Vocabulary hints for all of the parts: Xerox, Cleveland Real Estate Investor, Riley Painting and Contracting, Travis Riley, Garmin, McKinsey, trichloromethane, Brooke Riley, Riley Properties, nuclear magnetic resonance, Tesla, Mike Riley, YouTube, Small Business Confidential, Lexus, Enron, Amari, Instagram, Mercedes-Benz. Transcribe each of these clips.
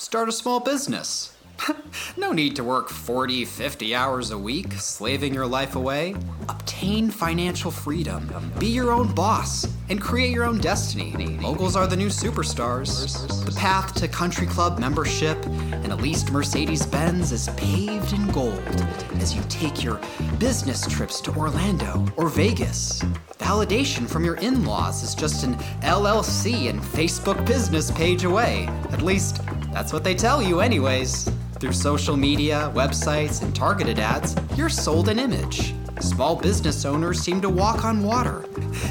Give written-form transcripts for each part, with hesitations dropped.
Start a small business. No need to work 40, 50 hours a week, slaving your life away. Obtain financial freedom, be your own boss, and create your own destiny. Moguls are the new superstars. The path to country club membership and at least Mercedes-Benz is paved in gold as you take your business trips to Orlando or Vegas. Validation from your in-laws is just an LLC and Facebook business page away. At least, that's what they tell you anyways. Through social media, websites, and targeted ads, you're sold an image. Small business owners seem to walk on water.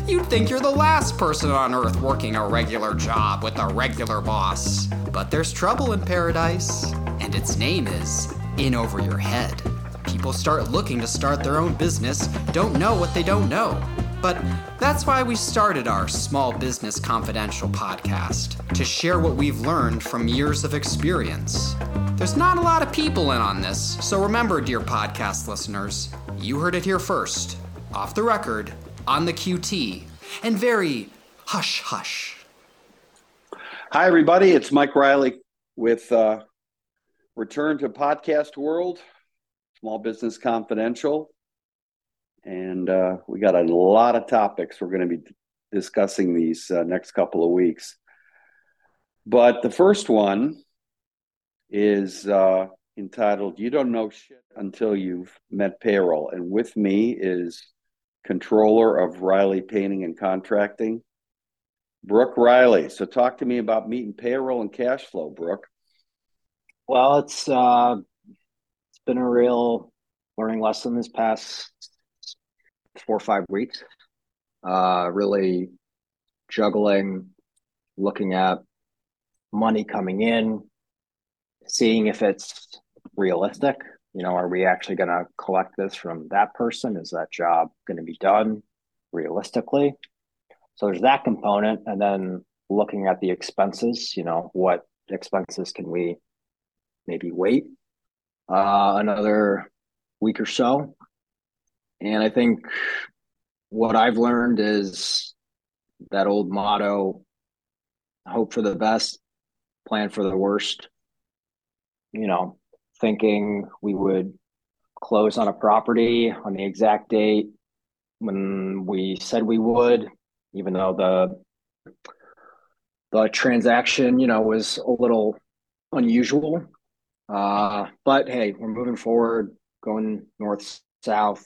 You'd think you're the last person on earth working a regular job with a regular boss. But there's trouble in paradise, and its name is In Over Your Head. People start looking to start their own business, don't know what they don't know. But that's why we started our Small Business Confidential podcast, to share what we've learned from years of experience. There's not a lot of people in on this, so remember, dear podcast listeners, you heard it here first, off the record, on the QT, and very hush-hush. Hi, everybody. It's Mike Riley with Return to Podcast World, Small Business Confidential. And we got a lot of topics we're going to be discussing these next couple of weeks. But the first one is entitled, You Don't Know Shit Until You've Met Payroll. And with me is Controller of Riley Painting and Contracting, Brooke Riley. So talk to me about meeting payroll and cash flow, Brooke. Well, it's been a real learning lesson this past 4 or 5 weeks, really juggling, looking at money coming in, seeing if it's realistic. You know, are we actually going to collect this from that person? Is that job going to be done realistically? So there's that component. And then looking at the expenses, you know, what expenses can we maybe wait another week or so? And I think what I've learned is that old motto, hope for the best, plan for the worst. You know, thinking we would close on a property on the exact date when we said we would, even though the transaction, you know, was a little unusual. But hey, we're moving forward, going north, south.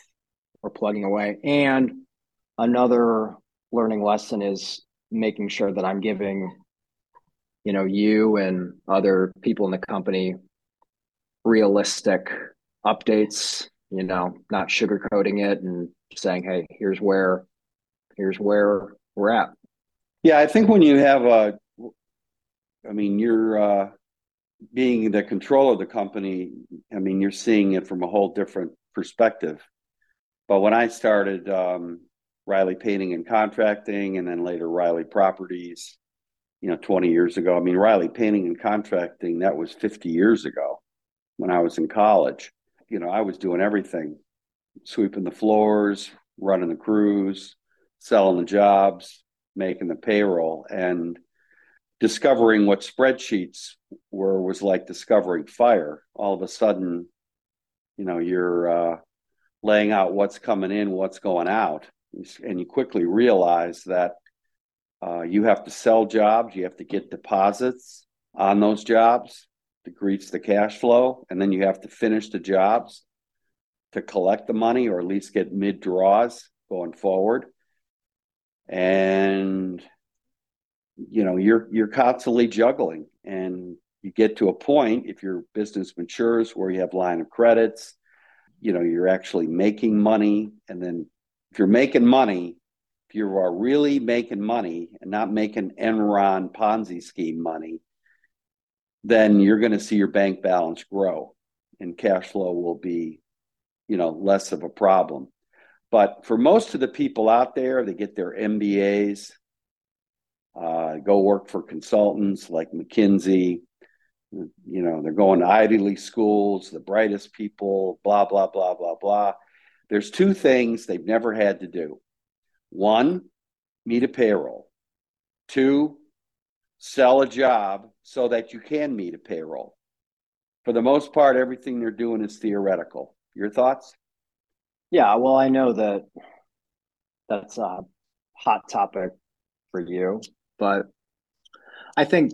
We're plugging away. And another learning lesson is making sure that I'm giving, you know, you and other people in the company realistic updates, you know, not sugarcoating it and saying, hey, here's where we're at. Yeah, I think when you have you're being the controller of the company, I mean, you're seeing it from a whole different perspective. But when I started Riley Painting and Contracting, and then later Riley Properties, you know, 20 years ago, I mean, Riley Painting and Contracting, that was 50 years ago when I was in college. You know, I was doing everything, sweeping the floors, running the crews, selling the jobs, making the payroll, and discovering what spreadsheets were was like discovering fire. All of a sudden, you know, you're laying out what's coming in, what's going out. And you quickly realize that you have to sell jobs, you have to get deposits on those jobs to reach the cash flow, and then you have to finish the jobs to collect the money, or at least get mid-draws going forward. And, you know, you're constantly juggling, and you get to a point, if your business matures, where you have line of credits. You know, you're actually making money. And then if you are really making money and not making Enron Ponzi scheme money, then you're going to see your bank balance grow and cash flow will be, you know, less of a problem. But for most of the people out there, they get their MBAs, go work for consultants like McKinsey. You know, they're going to Ivy League schools, the brightest people, blah, blah, blah, blah, blah. There's two things they've never had to do. One, meet a payroll. Two, sell a job so that you can meet a payroll. For the most part, everything they're doing is theoretical. Your thoughts? Yeah, well, I know that that's a hot topic for you, but I think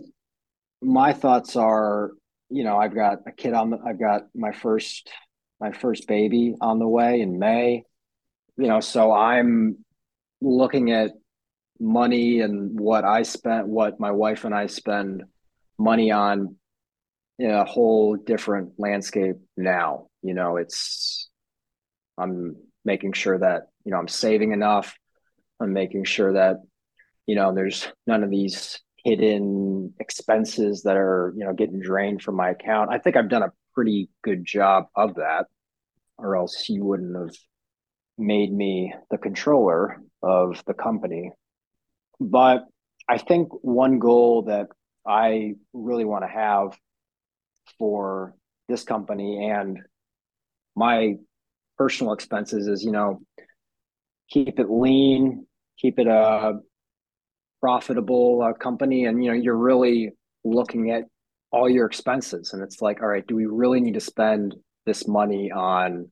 my thoughts are, you know, I've got a kid I've got my first baby on the way in May, you know, so I'm looking at money and what my wife and I spend money on in a whole different landscape now. You know, I'm making sure that, you know, I'm saving enough. I'm making sure that, you know, there's none of these hidden expenses that are, you know, getting drained from my account. I think I've done a pretty good job of that, or else you wouldn't have made me the controller of the company. But I think one goal that I really want to have for this company and my personal expenses is, you know, keep it lean, keep it a profitable company. And, you know, you're really looking at all your expenses and it's like, all right, do we really need to spend this money on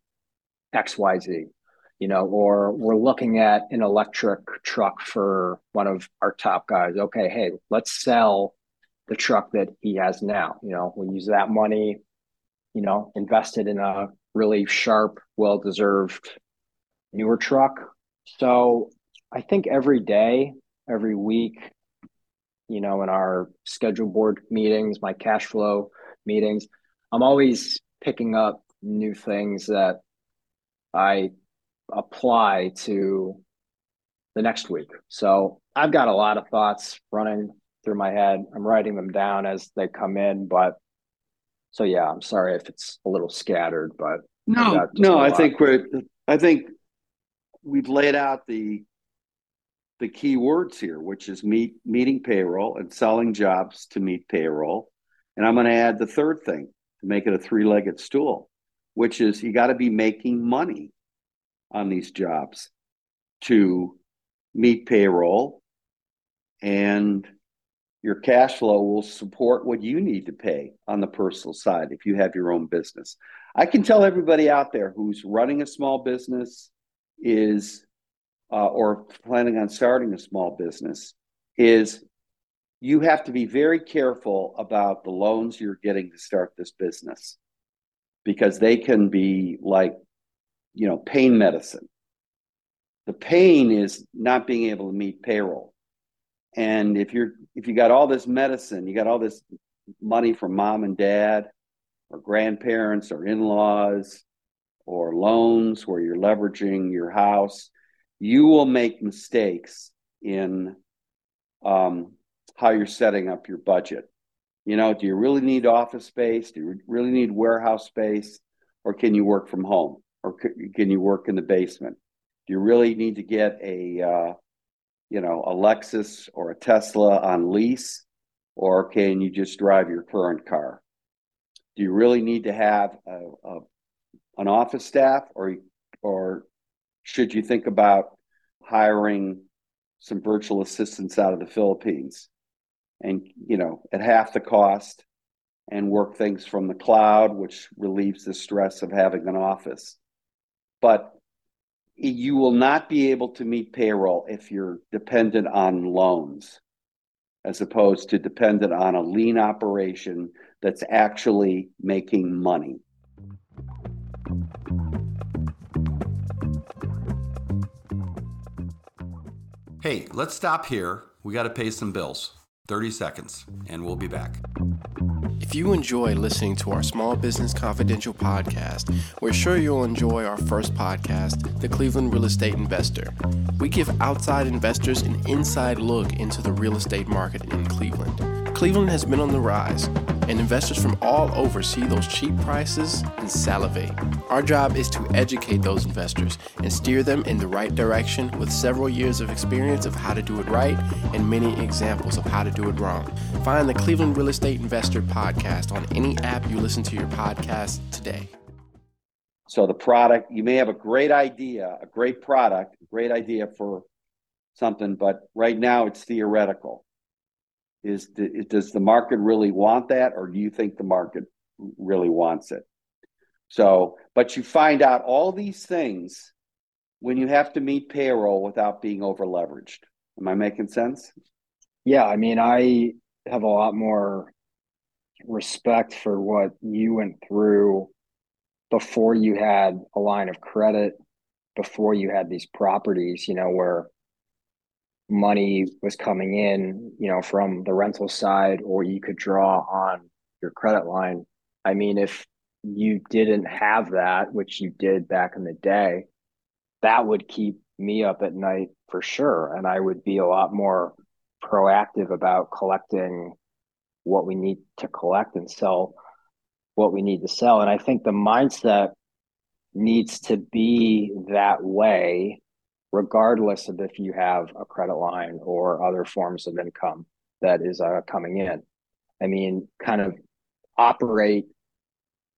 XYZ? You know, or we're looking at an electric truck for one of our top guys. Okay, hey, let's sell the truck that he has now. You know, we'll use that money, you know, invested in a really sharp, well-deserved newer truck. So I think every day, every week, you know, in our schedule board meetings, my cash flow meetings, I'm always picking up new things that I apply to the next week. So I've got a lot of thoughts running through my head. I'm writing them down as they come in, but so yeah, I'm sorry if it's a little scattered, but no, I think we've laid out the key words here, which is meeting payroll and selling jobs to meet payroll. And I'm going to add the third thing to make it a three-legged stool, which is you got to be making money on these jobs to meet payroll, and your cash flow will support what you need to pay on the personal side if you have your own business. I can tell everybody out there who's running a small business or planning on starting a small business is you have to be very careful about the loans you're getting to start this business, because they can be like, you know, pain medicine. The pain is not being able to meet payroll. And if you got all this medicine, you got all this money from mom and dad or grandparents or in-laws or loans where you're leveraging your house, you will make mistakes in how you're setting up your budget. You know, do you really need office space? Do you really need warehouse space? Or can you work from home? Or can you work in the basement? Do you really need to get a Lexus or a Tesla on lease? Or can you just drive your current car? Do you really need to have an office staff? Or should you think about hiring some virtual assistants out of the Philippines and, you know, at half the cost, and work things from the cloud, which relieves the stress of having an office? But you will not be able to meet payroll if you're dependent on loans, as opposed to dependent on a lean operation that's actually making money. Hey, let's stop here. We got to pay some bills. 30 seconds, and we'll be back. If you enjoy listening to our Small Business Confidential podcast, we're sure you'll enjoy our first podcast, The Cleveland Real Estate Investor. We give outside investors an inside look into the real estate market in Cleveland. Cleveland has been on the rise, and investors from all over see those cheap prices and salivate. Our job is to educate those investors and steer them in the right direction with several years of experience of how to do it right and many examples of how to do it wrong. Find the Cleveland Real Estate Investor podcast on any app you listen to your podcast today. So the product, you may have a great idea, a great product, a great idea for something, but right now it's theoretical. is does the market really want that, or do you think the market really wants it? So, but you find out all these things when you have to meet payroll without being over leveraged. Am I making sense? Yeah, I mean, I have a lot more respect for what you went through before you had a line of credit, before you had these properties, you know, where money was coming in, you know, from the rental side, or you could draw on your credit line. I mean, if you didn't have that, which you did back in the day, that would keep me up at night for sure. And I would be a lot more proactive about collecting what we need to collect and sell what we need to sell. And I think the mindset needs to be that way, regardless of if you have a credit line or other forms of income that is coming in. I mean, kind of operate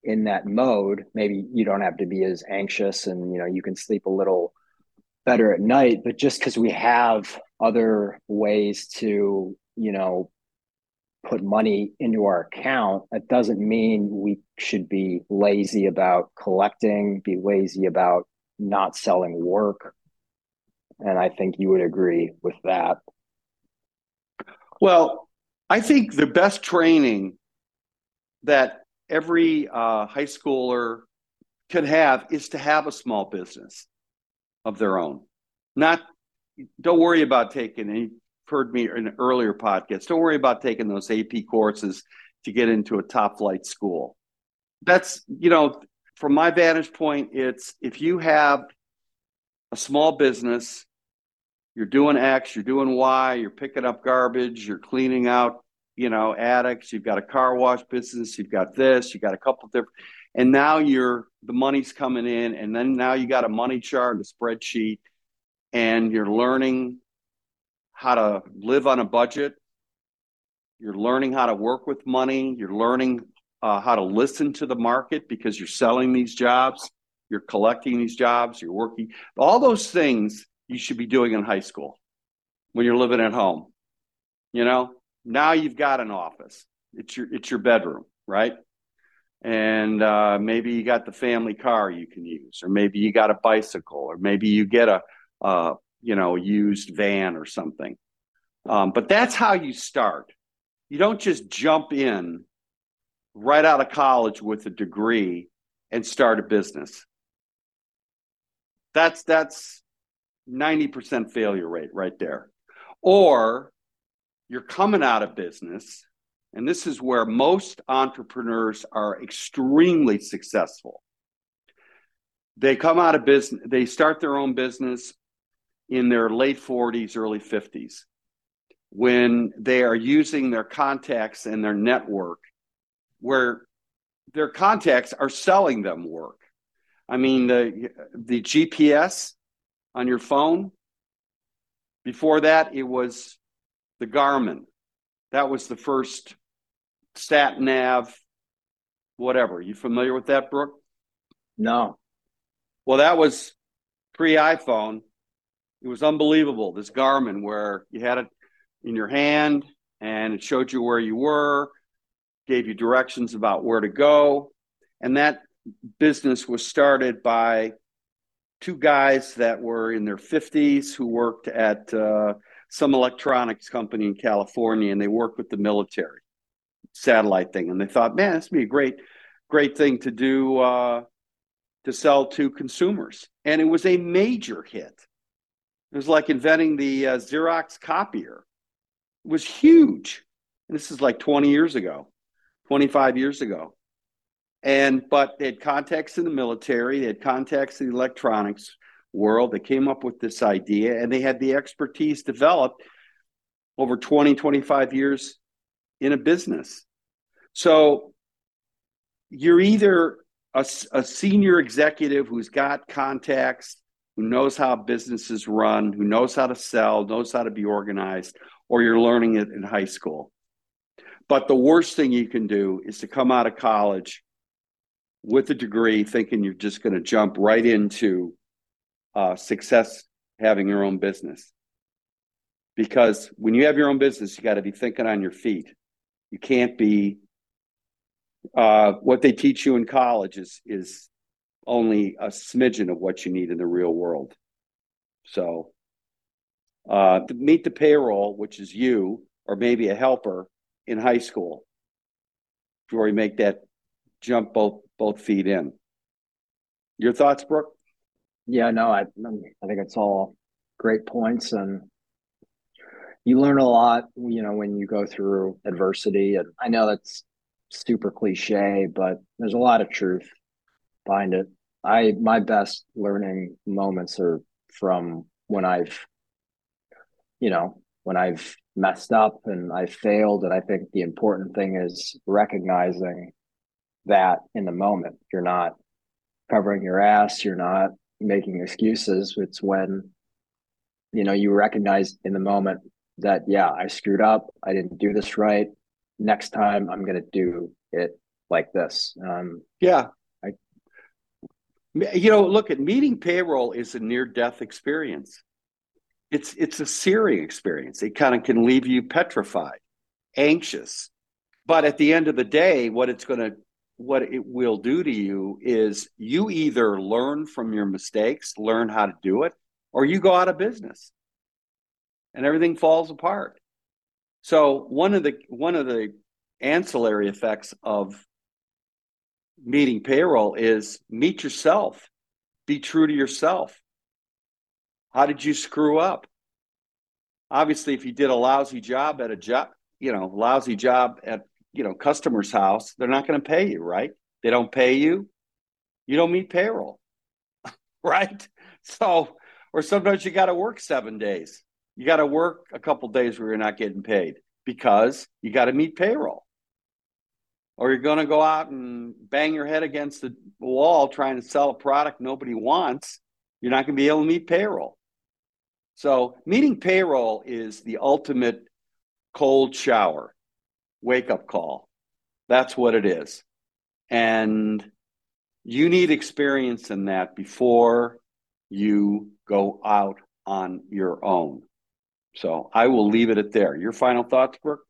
in that mode. Maybe you don't have to be as anxious, and, you know, you can sleep a little better at night, but just because we have other ways to, you know, put money into our account, that doesn't mean we should be lazy about collecting, be lazy about not selling work. And I think you would agree with that. Well, I think the best training that every high schooler can have is to have a small business of their own. Don't worry about taking, and you've heard me in earlier podcasts, don't worry about taking those AP courses to get into a top flight school. That's, you know, from my vantage point, it's if you have a small business, you're doing X, you're doing Y, you're picking up garbage, you're cleaning out, you know, attics, you've got a car wash business, you've got this, you got a couple different, and now the money's coming in, and then now you got a money chart and a spreadsheet, and you're learning how to live on a budget, you're learning how to work with money, you're learning how to listen to the market because you're selling these jobs, you're collecting these jobs, you're working, all those things you should be doing in high school when you're living at home. You know, now you've got an office, it's your bedroom, right? And maybe you got the family car you can use, or maybe you got a bicycle, or maybe you get a used van or something. But that's how you start. You don't just jump in right out of college with a degree and start a business. That's 90% failure rate right there. Or you're coming out of business, and this is where most entrepreneurs are extremely successful. They come out of business, they start their own business in their late 40s, early 50s, when they are using their contacts and their network, where their contacts are selling them work. I mean, the GPS on your phone, before that, it was the Garmin. That was the first stat nav, whatever. You familiar with that, Brooke? No. Well, that was pre-iPhone. It was unbelievable, this Garmin, where you had it in your hand and it showed you where you were, gave you directions about where to go. And that business was started by two guys that were in their 50s who worked at some electronics company in California, and they worked with the military satellite thing. And they thought, man, this would be a great thing to do to sell to consumers. And it was a major hit. It was like inventing the Xerox copier. It was huge. And this is like 20 years ago. 25 years ago. But they had contacts in the military, they had contacts in the electronics world. They came up with this idea, and they had the expertise developed over 20, 25 years in a business. So you're either a senior executive who's got contacts, who knows how businesses run, who knows how to sell, knows how to be organized, or you're learning it in high school. But the worst thing you can do is to come out of college with a degree thinking you're just going to jump right into success having your own business. Because when you have your own business, you got to be thinking on your feet. You can't be, what they teach you in college is only a smidgen of what you need in the real world. So to meet the payroll, which is you, or maybe a helper in high school, before you make that jump both feet in. Your thoughts, Brooke? Yeah, no, I think it's all great points, and you learn a lot, you know, when you go through adversity. And I know that's super cliche, but there's a lot of truth behind it. My best learning moments are from when I've, you know, when I've messed up and I failed. And I think the important thing is recognizing that in the moment. You're not covering your ass, you're not making excuses. It's when, you know, you recognize in the moment that, yeah, I screwed up, I didn't do this right. Next time I'm going to do it like this. You know, look, at meeting payroll is a near-death experience. It's a searing experience. It kind of can leave you petrified, anxious. But at the end of the day, what it will do to you is you either learn from your mistakes, learn how to do it, or you go out of business and everything falls apart. So one of the ancillary effects of meeting payroll is meet yourself, be true to yourself. How did you screw up? Obviously, if you did a lousy job at customer's house, they're not going to pay you, right? They don't pay you. You don't meet payroll, right? So, or sometimes you got to work 7 days. You got to work a couple days where you're not getting paid because you got to meet payroll. Or you're going to go out and bang your head against the wall trying to sell a product nobody wants. You're not going to be able to meet payroll. So meeting payroll is the ultimate cold shower, wake-up call. That's what it is. And you need experience in that before you go out on your own. So I will leave it at there. Your final thoughts, Brooke?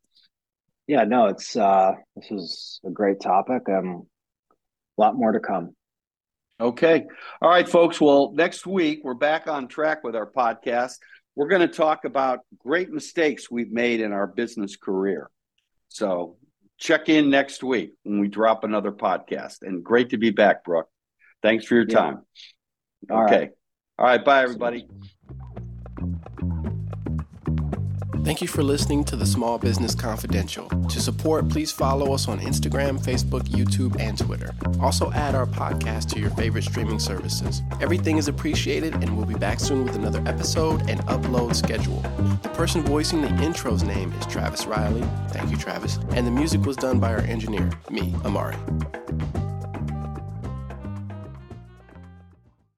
Yeah, no, it's this is a great topic. A lot more to come. Okay. All right, folks. Well, next week, we're back on track with our podcast. We're going to talk about great mistakes we've made in our business career. So check in next week when we drop another podcast. And great to be back, Brooke. Thanks for your time. Yeah. All right. All right. Bye, everybody. Thank you for listening to the Small Business Confidential. To support, please follow us on Instagram, Facebook, YouTube, and Twitter. Also add our podcast to your favorite streaming services. Everything is appreciated, and we'll be back soon with another episode and upload schedule. The person voicing the intro's name is Travis Riley. Thank you, Travis. And the music was done by our engineer, me, Amari.